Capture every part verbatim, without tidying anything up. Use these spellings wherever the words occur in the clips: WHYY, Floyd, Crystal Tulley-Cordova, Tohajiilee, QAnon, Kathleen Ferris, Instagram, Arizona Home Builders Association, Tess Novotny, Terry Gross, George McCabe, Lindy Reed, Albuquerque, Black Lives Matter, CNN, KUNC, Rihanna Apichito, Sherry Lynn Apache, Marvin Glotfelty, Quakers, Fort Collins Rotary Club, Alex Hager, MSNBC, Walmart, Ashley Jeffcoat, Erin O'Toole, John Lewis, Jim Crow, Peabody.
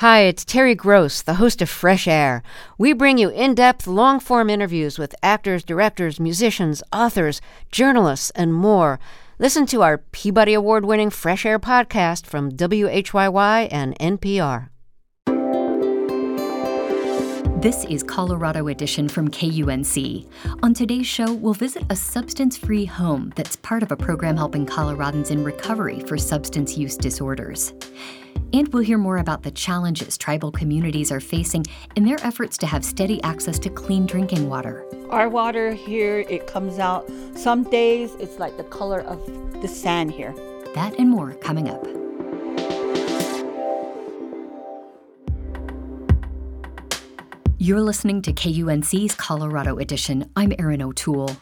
Hi, it's Terry Gross, the host of Fresh Air. We bring you in-depth, long-form interviews with actors, directors, musicians, authors, journalists, and more. Listen to our Peabody Award-winning Fresh Air podcast from W H Y Y and N P R. This is Colorado Edition from K U N C. On today's show, we'll visit a substance-free home that's part of a program helping Coloradans in recovery for substance use disorders. And we'll hear more about the challenges tribal communities are facing in their efforts to have steady access to clean drinking water. Our water here, it comes out some days, it's like the color of the sand here. That and more coming up. You're listening to K U N C's Colorado Edition. I'm Erin O'Toole.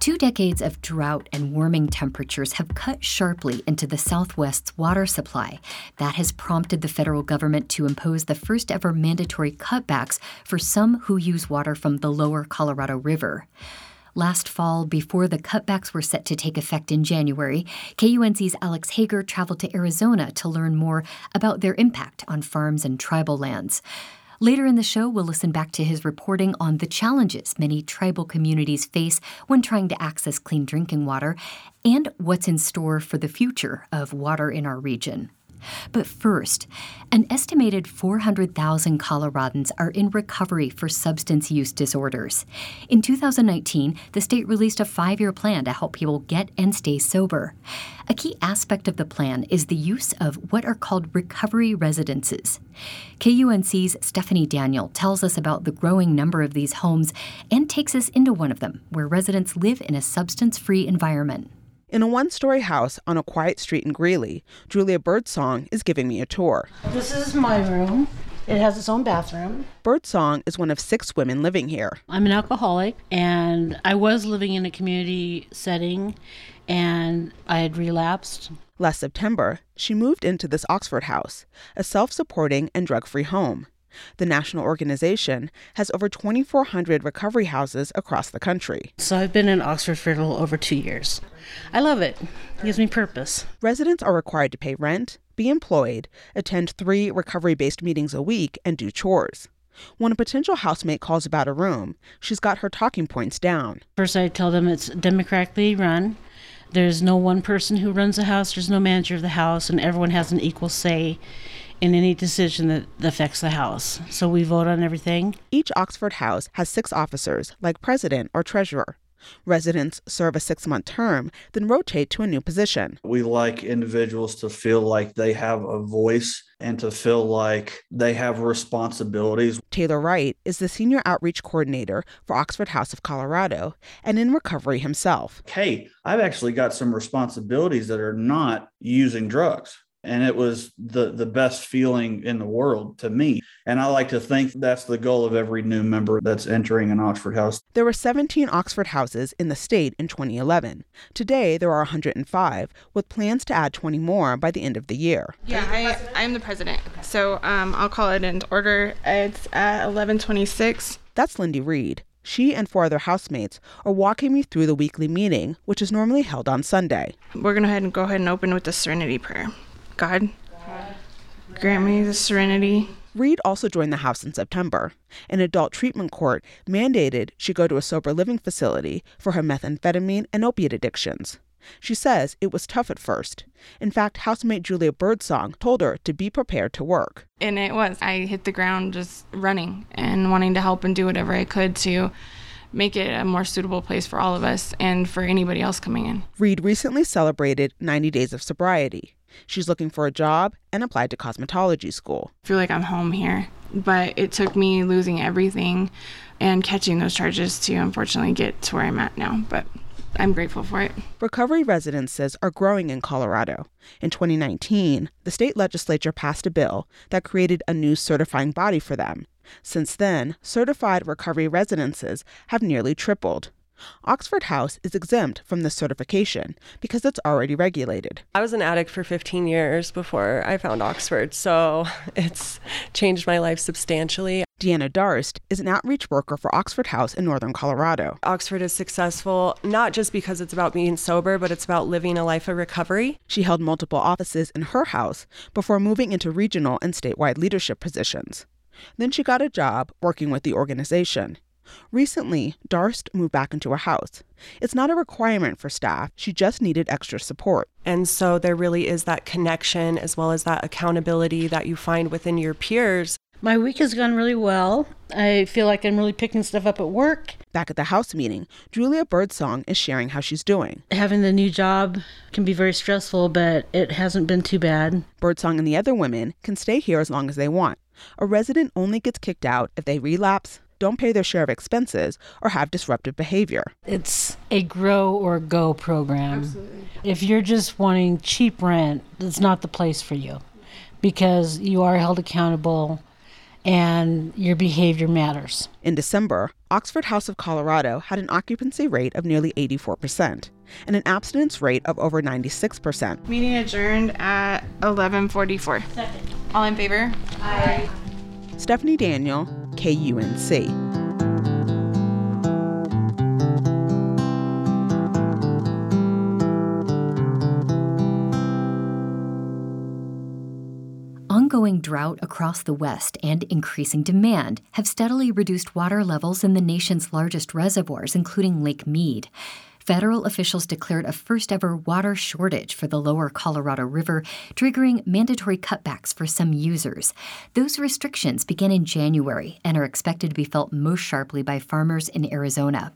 Two decades of drought and warming temperatures have cut sharply into the Southwest's water supply. That has prompted the federal government to impose the first ever mandatory cutbacks for some who use water from the lower Colorado River. Last fall, before the cutbacks were set to take effect in January, K U N C's Alex Hager traveled to Arizona to learn more about their impact on farms and tribal lands. Later in the show, we'll listen back to his reporting on the challenges many tribal communities face when trying to access clean drinking water and what's in store for the future of water in our region. But first, an estimated four hundred thousand Coloradans are in recovery for substance use disorders. In two thousand nineteen, the state released a five-year plan to help people get and stay sober. A key aspect of the plan is the use of what are called recovery residences. K U N C's Stephanie Daniel tells us about the growing number of these homes and takes us into one of them, where residents live in a substance-free environment. In a one-story house on a quiet street in Greeley, Julia Birdsong is giving me a tour. This is my room. It has its own bathroom. Birdsong is one of six women living here. I'm an alcoholic, and I was living in a community setting, and I had relapsed. Last September, she moved into this Oxford House, a self-supporting and drug-free home. The national organization has over twenty-four hundred recovery houses across the country. So I've been in Oxford for a little over two years. I love it. It gives me purpose. Residents are required to pay rent, be employed, attend three recovery-based meetings a week, and do chores. When a potential housemate calls about a room, she's got her talking points down. First, I tell them it's democratically run. There's no one person who runs the house. There's no manager of the house, and everyone has an equal say in any decision that affects the house. So we vote on everything. Each Oxford House has six officers, like president or treasurer. Residents serve a six-month term, then rotate to a new position. We like individuals to feel like they have a voice and to feel like they have responsibilities. Taylor Wright is the senior outreach coordinator for Oxford House of Colorado and in recovery himself. Hey, I've actually got some responsibilities that are not using drugs. And it was the, the best feeling in the world to me. And I like to think that's the goal of every new member that's entering an Oxford House. There were seventeen Oxford Houses in the state in twenty eleven. Today, there are one hundred five, with plans to add twenty more by the end of the year. Yeah, I, I'm the president. So um, I'll call it in order. It's at eleven twenty-six. That's Lindy Reed. She and four other housemates are walking me through the weekly meeting, which is normally held on Sunday. We're going to ahead and go ahead and open with the Serenity Prayer. God, God, grant me the serenity. Reed also joined the house in September. An adult treatment court mandated she go to a sober living facility for her methamphetamine and opiate addictions. She says it was tough at first. In fact, housemate Julia Birdsong told her to be prepared to work. And it was. I hit the ground just running and wanting to help and do whatever I could to make it a more suitable place for all of us and for anybody else coming in. Reed recently celebrated ninety days of sobriety. She's looking for a job and applied to cosmetology school. I feel like I'm home here, but it took me losing everything and catching those charges to unfortunately get to where I'm at now, but I'm grateful for it. Recovery residences are growing in Colorado. In twenty nineteen, the state legislature passed a bill that created a new certifying body for them. Since then, certified recovery residences have nearly tripled. Oxford House is exempt from this certification because it's already regulated. I was an addict for fifteen years before I found Oxford, so it's changed my life substantially. Deanna Darst is an outreach worker for Oxford House in northern Colorado. Oxford is successful not just because it's about being sober, but it's about living a life of recovery. She held multiple offices in her house before moving into regional and statewide leadership positions. Then she got a job working with the organization. Recently, Darst moved back into her house. It's not a requirement for staff. She just needed extra support. And so there really is that connection as well as that accountability that you find within your peers. My week has gone really well. I feel like I'm really picking stuff up at work. Back at the house meeting, Julia Birdsong is sharing how she's doing. Having the new job can be very stressful, but it hasn't been too bad. Birdsong and the other women can stay here as long as they want. A resident only gets kicked out if they relapse, don't pay their share of expenses, or have disruptive behavior. It's a grow or go program. Absolutely. If you're just wanting cheap rent, it's not the place for you because you are held accountable and your behavior matters. In December, Oxford House of Colorado had an occupancy rate of nearly eighty-four percent and an abstinence rate of over ninety-six percent. Meeting adjourned at eleven forty-four. Second. All in favor? Aye. Stephanie Daniel, K U N C. Ongoing drought across the West and increasing demand have steadily reduced water levels in the nation's largest reservoirs, including Lake Mead. Federal officials declared a first-ever water shortage for the lower Colorado River, triggering mandatory cutbacks for some users. Those restrictions began in January and are expected to be felt most sharply by farmers in Arizona.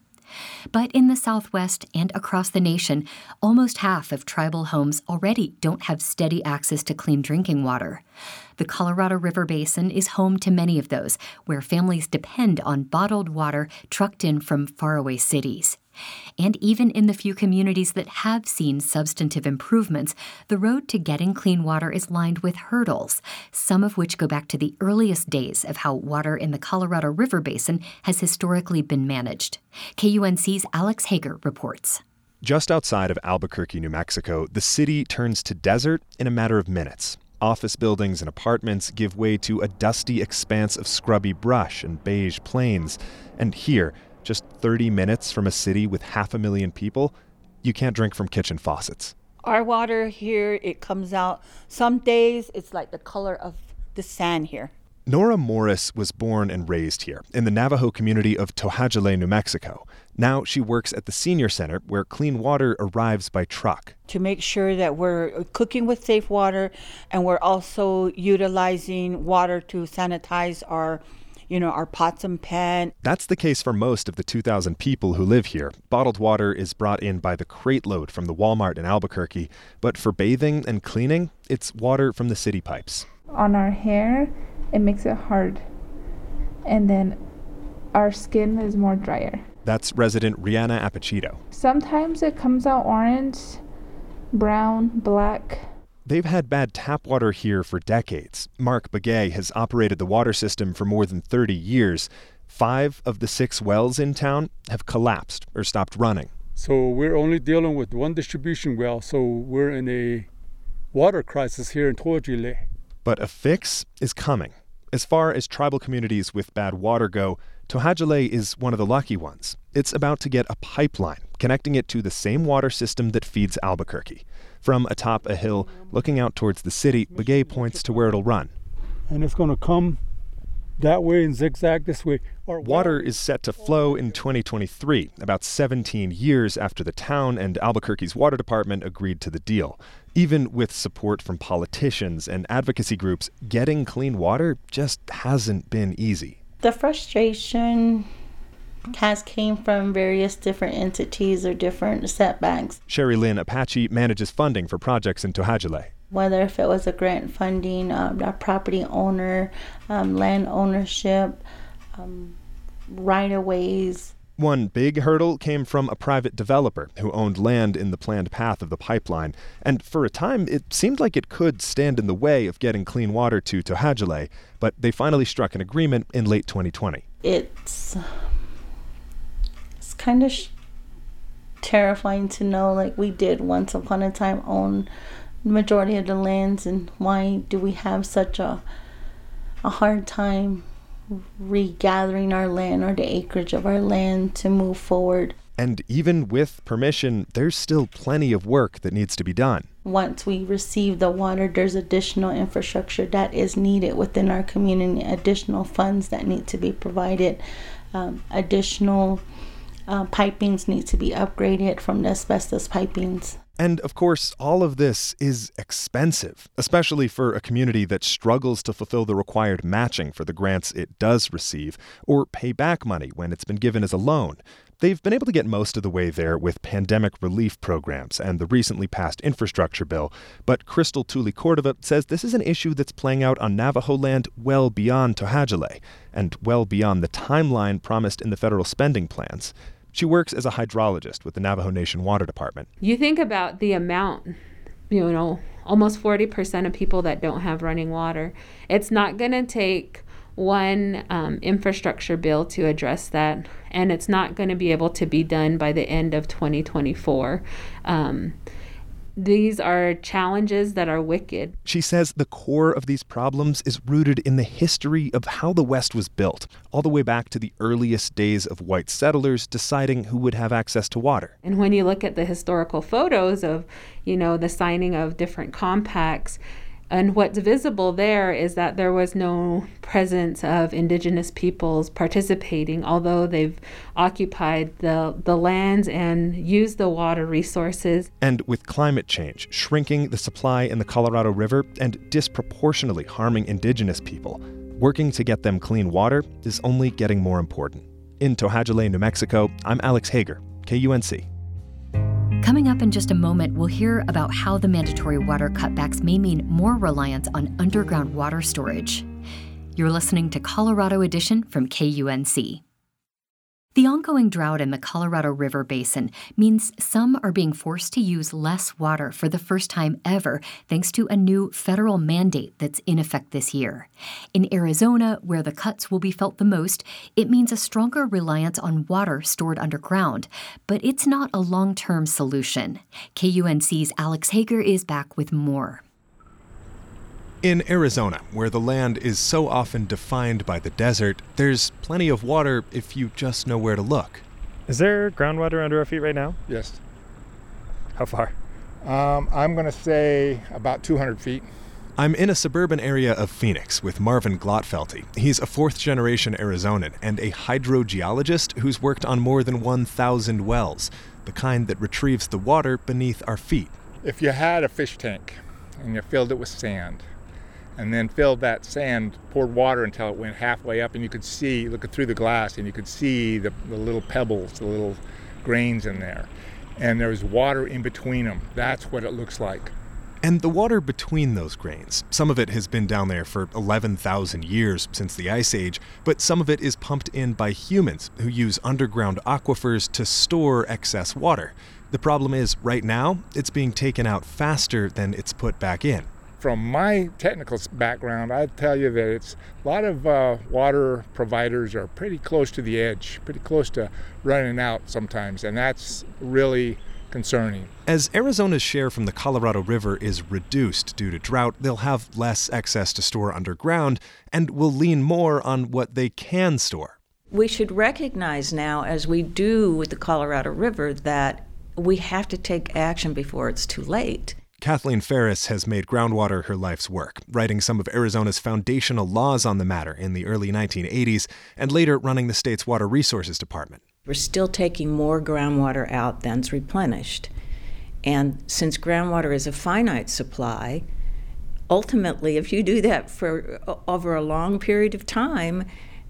But in the Southwest and across the nation, almost half of tribal homes already don't have steady access to clean drinking water. The Colorado River Basin is home to many of those, where families depend on bottled water trucked in from faraway cities. And even in the few communities that have seen substantive improvements, the road to getting clean water is lined with hurdles, some of which go back to the earliest days of how water in the Colorado River Basin has historically been managed. K U N C's Alex Hager reports. Just outside of Albuquerque, New Mexico, the city turns to desert in a matter of minutes. Office buildings and apartments give way to a dusty expanse of scrubby brush and beige plains. And here, just thirty minutes from a city with half a million people, you can't drink from kitchen faucets. Our water here, it comes out. Some days it's like the color of the sand here. Nora Morris was born and raised here in the Navajo community of Tohajiilee, New Mexico. Now she works at the senior center where clean water arrives by truck. To make sure that we're cooking with safe water and we're also utilizing water to sanitize our You know, our pots and pans. That's the case for most of the two thousand people who live here. Bottled water is brought in by the crate load from the Walmart in Albuquerque. But for bathing and cleaning, it's water from the city pipes. On our hair, it makes it hard. And then our skin is more drier. That's resident Rihanna Apichito. Sometimes it comes out orange, brown, black. They've had bad tap water here for decades. Mark Begay has operated the water system for more than thirty years. Five of the six wells in town have collapsed or stopped running. So we're only dealing with one distribution well, so we're in a water crisis here in Tohajiilee. But a fix is coming. As far as tribal communities with bad water go, Tohajiilee is one of the lucky ones. It's about to get a pipeline connecting it to the same water system that feeds Albuquerque. From atop a hill, looking out towards the city, Begay points to where it'll run. And it's going to come that way and zigzag this way. Or water is set to flow in twenty twenty-three, about seventeen years after the town and Albuquerque's water department agreed to the deal. Even with support from politicians and advocacy groups, getting clean water just hasn't been easy. The frustration has came from various different entities or different setbacks. Sherry Lynn Apache manages funding for projects in Tohajiilee. Whether if it was a grant funding, um, a property owner, um, land ownership, um, right-of-ways. One big hurdle came from a private developer who owned land in the planned path of the pipeline. And for a time, it seemed like it could stand in the way of getting clean water to Tohajiilee, but they finally struck an agreement in late twenty twenty. It's... kind of sh- terrifying to know, like, we did once upon a time own the majority of the lands, and why do we have such a a hard time regathering our land or the acreage of our land to move forward. And even with permission, there's still plenty of work that needs to be done. Once we receive the water, there's additional infrastructure that is needed within our community, additional funds that need to be provided, um, additional uh, pipings need to be upgraded from the asbestos pipings. And of course, all of this is expensive, especially for a community that struggles to fulfill the required matching for the grants it does receive, or pay back money when it's been given as a loan. They've been able to get most of the way there with pandemic relief programs and the recently passed infrastructure bill, but Crystal Tulley-Cordova says this is an issue that's playing out on Navajo land well beyond Tohajiilee, and well beyond the timeline promised in the federal spending plans. She works as a hydrologist with the Navajo Nation Water Department. You think about the amount, you know, almost forty percent of people that don't have running water. It's not going to take one um, infrastructure bill to address that, and it's not going to be able to be done by the end of twenty twenty-four. Um, These are challenges that are wicked. She says the core of these problems is rooted in the history of how the West was built, all the way back to the earliest days of white settlers deciding who would have access to water. And when you look at the historical photos of, you know, the signing of different compacts, and what's visible there is that there was no presence of indigenous peoples participating, although they've occupied the, the lands and used the water resources. And with climate change shrinking the supply in the Colorado River and disproportionately harming indigenous people, working to get them clean water is only getting more important. In Tohajiilee, New Mexico, I'm Alex Hager, K U N C. Coming up in just a moment, we'll hear about how the mandatory water cutbacks may mean more reliance on underground water storage. You're listening to Colorado Edition from K U N C. The ongoing drought in the Colorado River Basin means some are being forced to use less water for the first time ever thanks to a new federal mandate that's in effect this year. In Arizona, where the cuts will be felt the most, it means a stronger reliance on water stored underground. But it's not a long-term solution. K U N C's Alex Hager is back with more. In Arizona, where the land is so often defined by the desert, there's plenty of water if you just know where to look. Is there groundwater under our feet right now? Yes. How far? Um, I'm going to say about two hundred feet. I'm in a suburban area of Phoenix with Marvin Glotfelty. He's a fourth-generation Arizonan and a hydrogeologist who's worked on more than one thousand wells, the kind that retrieves the water beneath our feet. If you had a fish tank and you filled it with sand, and then filled that sand, poured water until it went halfway up, and you could see, looking through the glass, and you could see the, the little pebbles, the little grains in there. And there was water in between them. That's what it looks like. And the water between those grains, some of it has been down there for eleven thousand years since the Ice Age, but some of it is pumped in by humans who use underground aquifers to store excess water. The problem is, right now, it's being taken out faster than it's put back in. From my technical background, I'd tell you that it's a lot of uh, water providers are pretty close to the edge, pretty close to running out sometimes, and that's really concerning. As Arizona's share from the Colorado River is reduced due to drought, they'll have less excess to store underground and will lean more on what they can store. We should recognize now, as we do with the Colorado River, that we have to take action before it's too late. Kathleen Ferris has made groundwater her life's work, writing some of Arizona's foundational laws on the matter in the early nineteen eighties and later running the state's Water Resources Department. We're still taking more groundwater out than's replenished. And since groundwater is a finite supply, ultimately, if you do that for over a long period of time,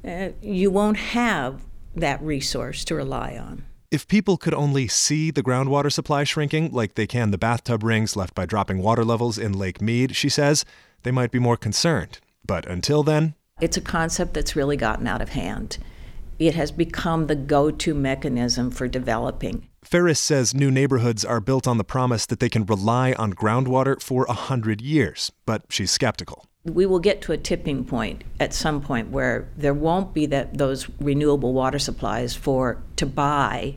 uh, you won't have that resource to rely on. If people could only see the groundwater supply shrinking like they can the bathtub rings left by dropping water levels in Lake Mead, she says, they might be more concerned. But until then... It's a concept that's really gotten out of hand. It has become the go-to mechanism for developing. Ferris says new neighborhoods are built on the promise that they can rely on groundwater for one hundred years, but she's skeptical. We will get to a tipping point at some point where there won't be that those renewable water supplies for to buy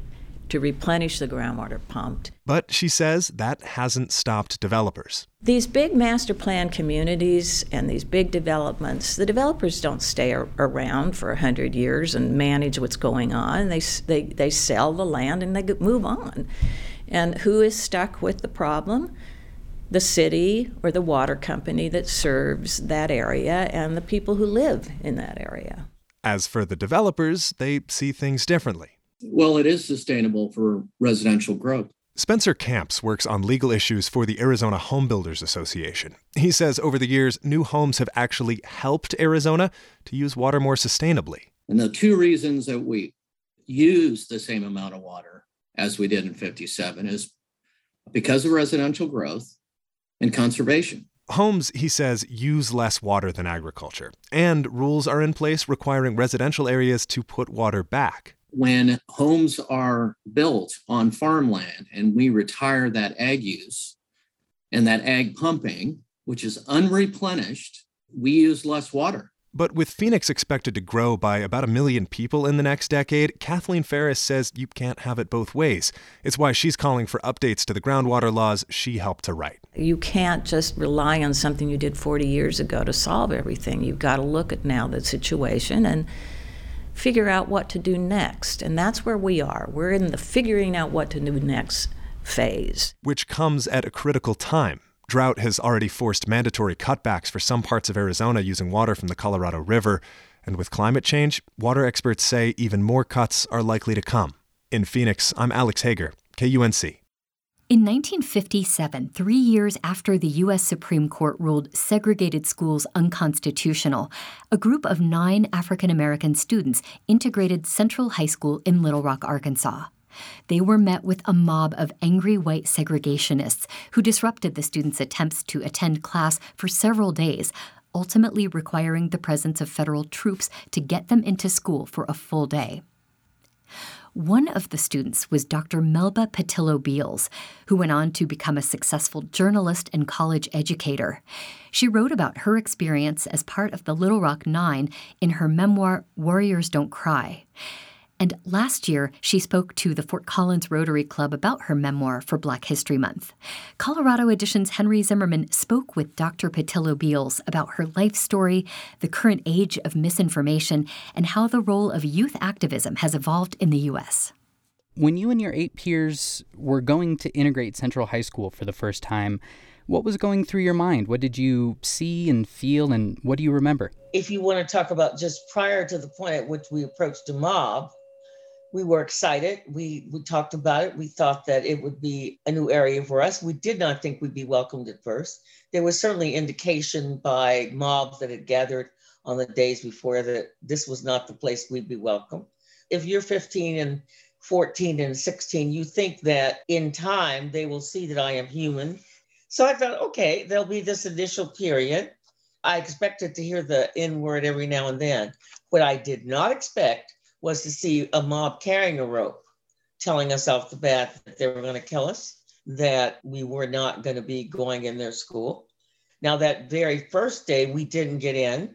to replenish the groundwater pumped. But she says that hasn't stopped developers. These big master plan communities and these big developments, the developers don't stay ar- around for one hundred years and manage what's going on. They, they, they sell the land and they move on. And who is stuck with the problem? The city or the water company that serves that area and the people who live in that area. As for the developers, they see things differently. Well, it is sustainable for residential growth. Spencer Camps works on legal issues for the Arizona Home Builders Association. He says over the years, new homes have actually helped Arizona to use water more sustainably. And the two reasons that we use the same amount of water as we did in fifty-seven is because of residential growth and conservation. Homes, he says, use less water than agriculture, and rules are in place requiring residential areas to put water back. When homes are built on farmland and we retire that ag use and that ag pumping, which is unreplenished, we use less water. But with Phoenix expected to grow by about a million people in the next decade, Kathleen Ferris says you can't have it both ways. It's why she's calling for updates to the groundwater laws she helped to write. You can't just rely on something you did forty years ago to solve everything. You've got to look at now the situation and figure out what to do next. And that's where we are. We're in the figuring out what to do next phase. Which comes at a critical time. Drought has already forced mandatory cutbacks for some parts of Arizona using water from the Colorado River. And with climate change, water experts say even more cuts are likely to come. In Phoenix, I'm Alex Hager, K U N C. In nineteen fifty-seven, three years after the U S Supreme Court ruled segregated schools unconstitutional, a group of nine African-American students integrated Central High School in Little Rock, Arkansas. They were met with a mob of angry white segregationists who disrupted the students' attempts to attend class for several days, ultimately requiring the presence of federal troops to get them into school for a full day. One of the students was Doctor Melba Pattillo Beals, who went on to become a successful journalist and college educator. She wrote about her experience as part of the Little Rock Nine in her memoir, Warriors Don't Cry. And last year, she spoke to the Fort Collins Rotary Club about her memoir for Black History Month. Colorado Edition's Henry Zimmerman spoke with Doctor Pattillo Beals about her life story, the current age of misinformation, and how the role of youth activism has evolved in the U S. When you and your eight peers were going to integrate Central High School for the first time, what was going through your mind? What did you see and feel, and what do you remember? If you want to talk about just prior to the point at which we approached a mob, we were excited. We we talked about it. We thought that it would be a new area for us. We did not think we'd be welcomed at first. There was certainly indication by mobs that had gathered on the days before that this was not the place we'd be welcome. If you're fifteen and fourteen and sixteen, you think that in time they will see that I am human. So I thought, okay, there'll be this initial period. I expected to hear the N-word every now and then. What I did not expect was to see a mob carrying a rope, telling us off the bat that they were going to kill us, that we were not going to be going in their school. Now, that very first day, we didn't get in.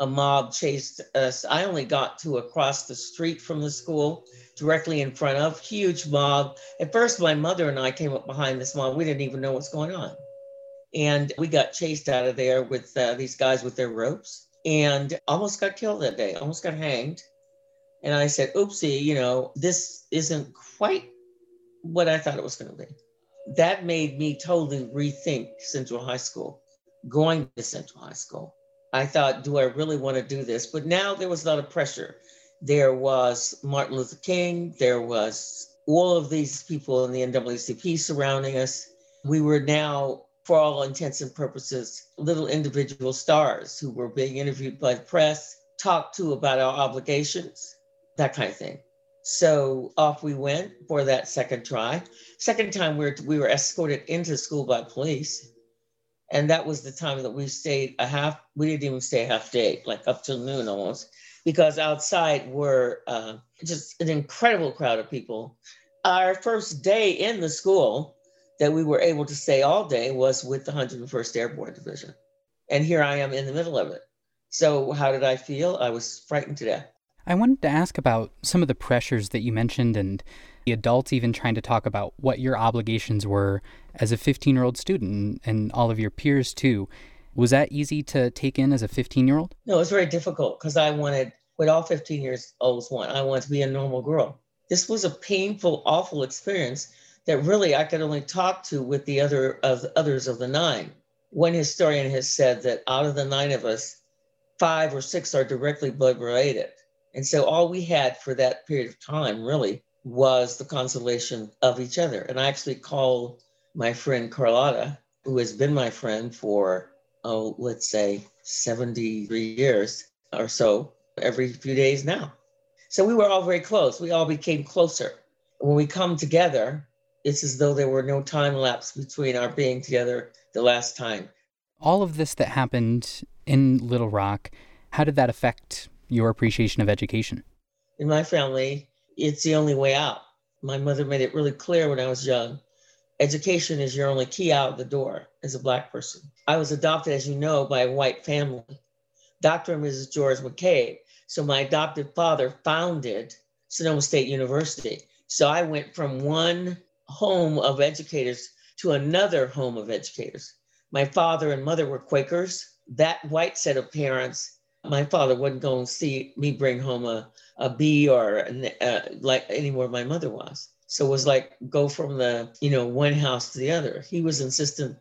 A mob chased us. I only got to across the street from the school, directly in front of, huge mob. At first, my mother and I came up behind this mob. We didn't even know what's going on. And we got chased out of there with uh, these guys with their ropes and almost got killed that day, almost got hanged. And I said, oopsie, you know, this isn't quite what I thought it was going to be. That made me totally rethink Central High School, going to Central High School. I thought, do I really want to do this? But now there was a lot of pressure. There was Martin Luther King. There was all of these people in the N double A C P surrounding us. We were now, for all intents and purposes, little individual stars who were being interviewed by the press, talked to about our obligations, that kind of thing. So off we went for that second try. Second time we were, we were escorted into school by police. And that was the time that we stayed a half, we didn't even stay a half day, like up till noon almost, because outside were uh, just an incredible crowd of people. Our first day in the school that we were able to stay all day was with the one hundred first Airborne Division. And here I am in the middle of it. So how did I feel? I was frightened to death. I wanted to ask about some of the pressures that you mentioned and the adults even trying to talk about what your obligations were as a fifteen-year-old student and all of your peers too. Was that easy to take in as a fifteen-year-old? No, it was very difficult because I wanted, what all fifteen-year-olds want, I wanted to be a normal girl. This was a painful, awful experience that really I could only talk to with the other of others of the nine. One historian has said that out of the nine of us, five or six are directly blood related. And so all we had for that period of time really was the consolation of each other. And I actually called my friend Carlotta, who has been my friend for, oh, let's say seventy-three years or so, every few days now. So we were all very close. We all became closer. When we come together, it's as though there were no time lapse between our being together the last time. All of this that happened in Little Rock, how did that affect your appreciation of education? In my family, it's the only way out. My mother made it really clear when I was young, education is your only key out the door as a Black person. I was adopted, as you know, by a white family, Doctor and Missus George McCabe. So my adopted father founded Sonoma State University. So I went from one home of educators to another home of educators. My father and mother were Quakers. That white set of parents, my father wasn't going to see me bring home a, a B or an, uh, like anywhere my mother was. So it was like, go from the, you know, one house to the other. He was insistent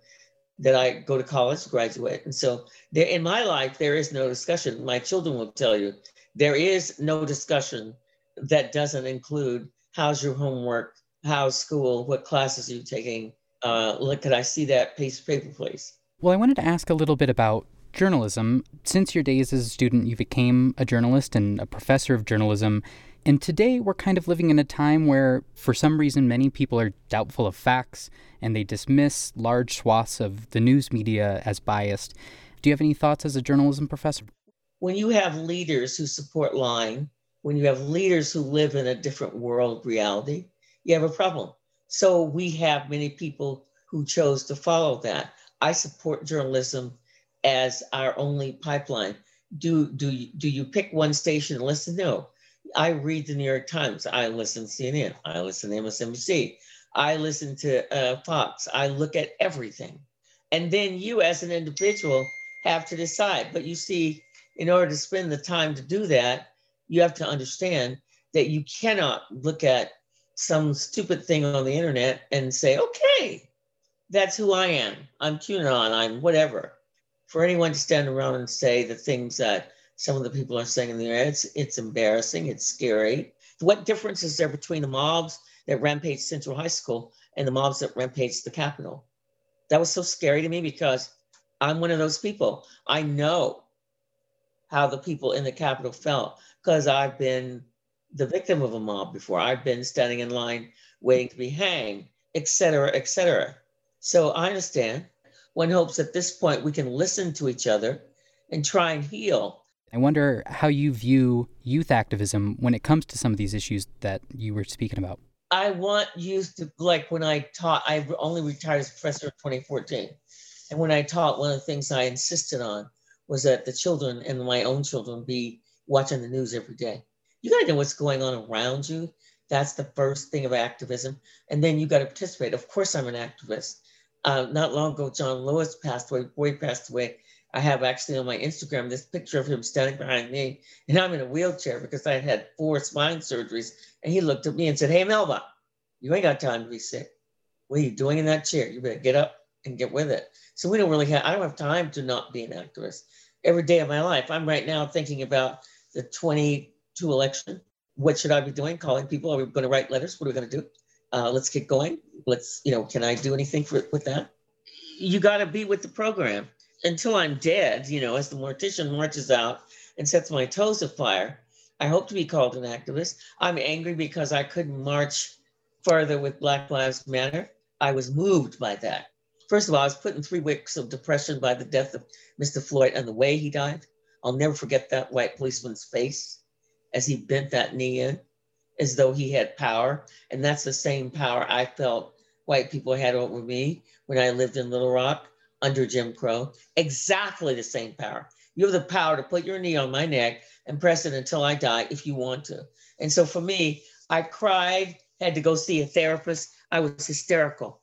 that I go to college, graduate. And so there, in my life, there is no discussion. My children will tell you, there is no discussion that doesn't include how's your homework, how's school, what classes are you taking? Uh, look, could I see that piece of paper, please? Well, I wanted to ask a little bit about journalism. Since your days as a student, you became a journalist and a professor of journalism. And today we're kind of living in a time where, for some reason, many people are doubtful of facts and they dismiss large swaths of the news media as biased. Do you have any thoughts as a journalism professor? When you have leaders who support lying, when you have leaders who live in a different world reality, you have a problem. So we have many people who chose to follow that. I support journalism as our only pipeline. Do, do, do you pick one station and listen? No. I read the New York Times. I listen to C N N. I listen to M S N B C. I listen to uh, Fox. I look at everything. And then you as an individual have to decide. But you see, in order to spend the time to do that, you have to understand that you cannot look at some stupid thing on the internet and say, okay, that's who I am. I'm QAnon, I'm whatever. For anyone to stand around and say the things that some of the people are saying in the internet, it's, it's embarrassing, it's scary. What difference is there between the mobs that rampaged Central High School and the mobs that rampaged the Capitol? That was so scary to me because I'm one of those people. I know how the people in the Capitol felt because I've been the victim of a mob before. I've been standing in line waiting to be hanged, et cetera, et cetera. So I understand. One hopes at this point we can listen to each other and try and heal. I wonder how you view youth activism when it comes to some of these issues that you were speaking about. I want youth to, like when I taught, I only retired as a professor in twenty fourteen. And when I taught, one of the things I insisted on was that the children and my own children be watching the news every day. You got to know what's going on around you. That's the first thing of activism. And then you got to participate. Of course, I'm an activist. Uh, not long ago, John Lewis passed away. Before he passed away, I have actually on my Instagram this picture of him standing behind me. And I'm in a wheelchair because I had four spine surgeries. And he looked at me and said, hey, Melba, you ain't got time to be sick. What are you doing in that chair? You better get up and get with it. So we don't really have, I don't have time to not be an activist. Every day of my life, I'm right now thinking about the twenty twenty-two election. What should I be doing? Calling people? Are we going to write letters? What are we going to do? Uh, let's get going. Let's, you know, can I do anything for, with that? You got to be with the program until I'm dead. You know, as the mortician marches out and sets my toes afire, I hope to be called an activist. I'm angry because I couldn't march further with Black Lives Matter. I was moved by that. First of all, I was put in three weeks of depression by the death of Mister Floyd and the way he died. I'll never forget that white policeman's face as he bent that knee in, as though he had power. And that's the same power I felt white people had over me when I lived in Little Rock under Jim Crow, exactly the same power. You have the power to put your knee on my neck and press it until I die if you want to. And so for me, I cried had to go see a therapist. I was hysterical.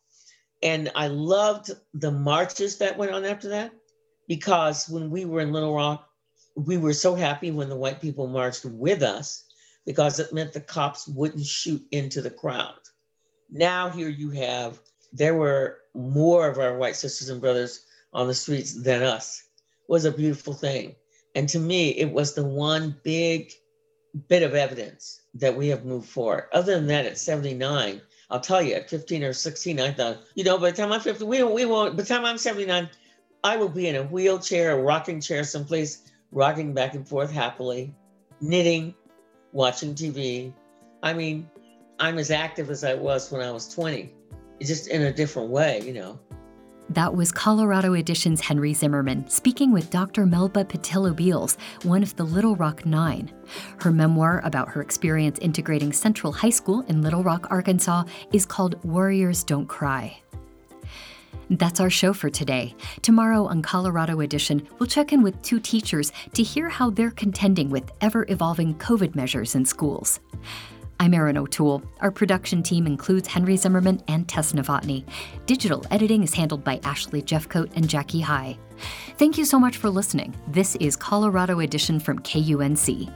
And I loved the marches that went on after that, because when we were in Little Rock, we were so happy when the white people marched with us, because it meant the cops wouldn't shoot into the crowd. Now here you have, there were more of our white sisters and brothers on the streets than us. It was a beautiful thing. And to me, it was the one big bit of evidence that we have moved forward. Other than that, at seventy-nine, I'll tell you, at fifteen or sixteen, I thought, you know, by the time I'm fifty, we, we won't, by the time I'm seventy-nine, I will be in a wheelchair, a rocking chair someplace, rocking back and forth happily, knitting, watching T V. I mean, I'm as active as I was when I was twenty, just in a different way, you know. That was Colorado Edition's Henry Zimmerman speaking with Doctor Melba Pattillo Beals, one of the Little Rock Nine. Her memoir about her experience integrating Central High School in Little Rock, Arkansas, is called Warriors Don't Cry. That's our show for today. Tomorrow on Colorado Edition, we'll check in with two teachers to hear how they're contending with ever-evolving COVID measures in schools. I'm Erin O'Toole. Our production team includes Henry Zimmerman and Tess Novotny. Digital editing is handled by Ashley Jeffcoat and Jackie High. Thank you so much for listening. This is Colorado Edition from K U N C.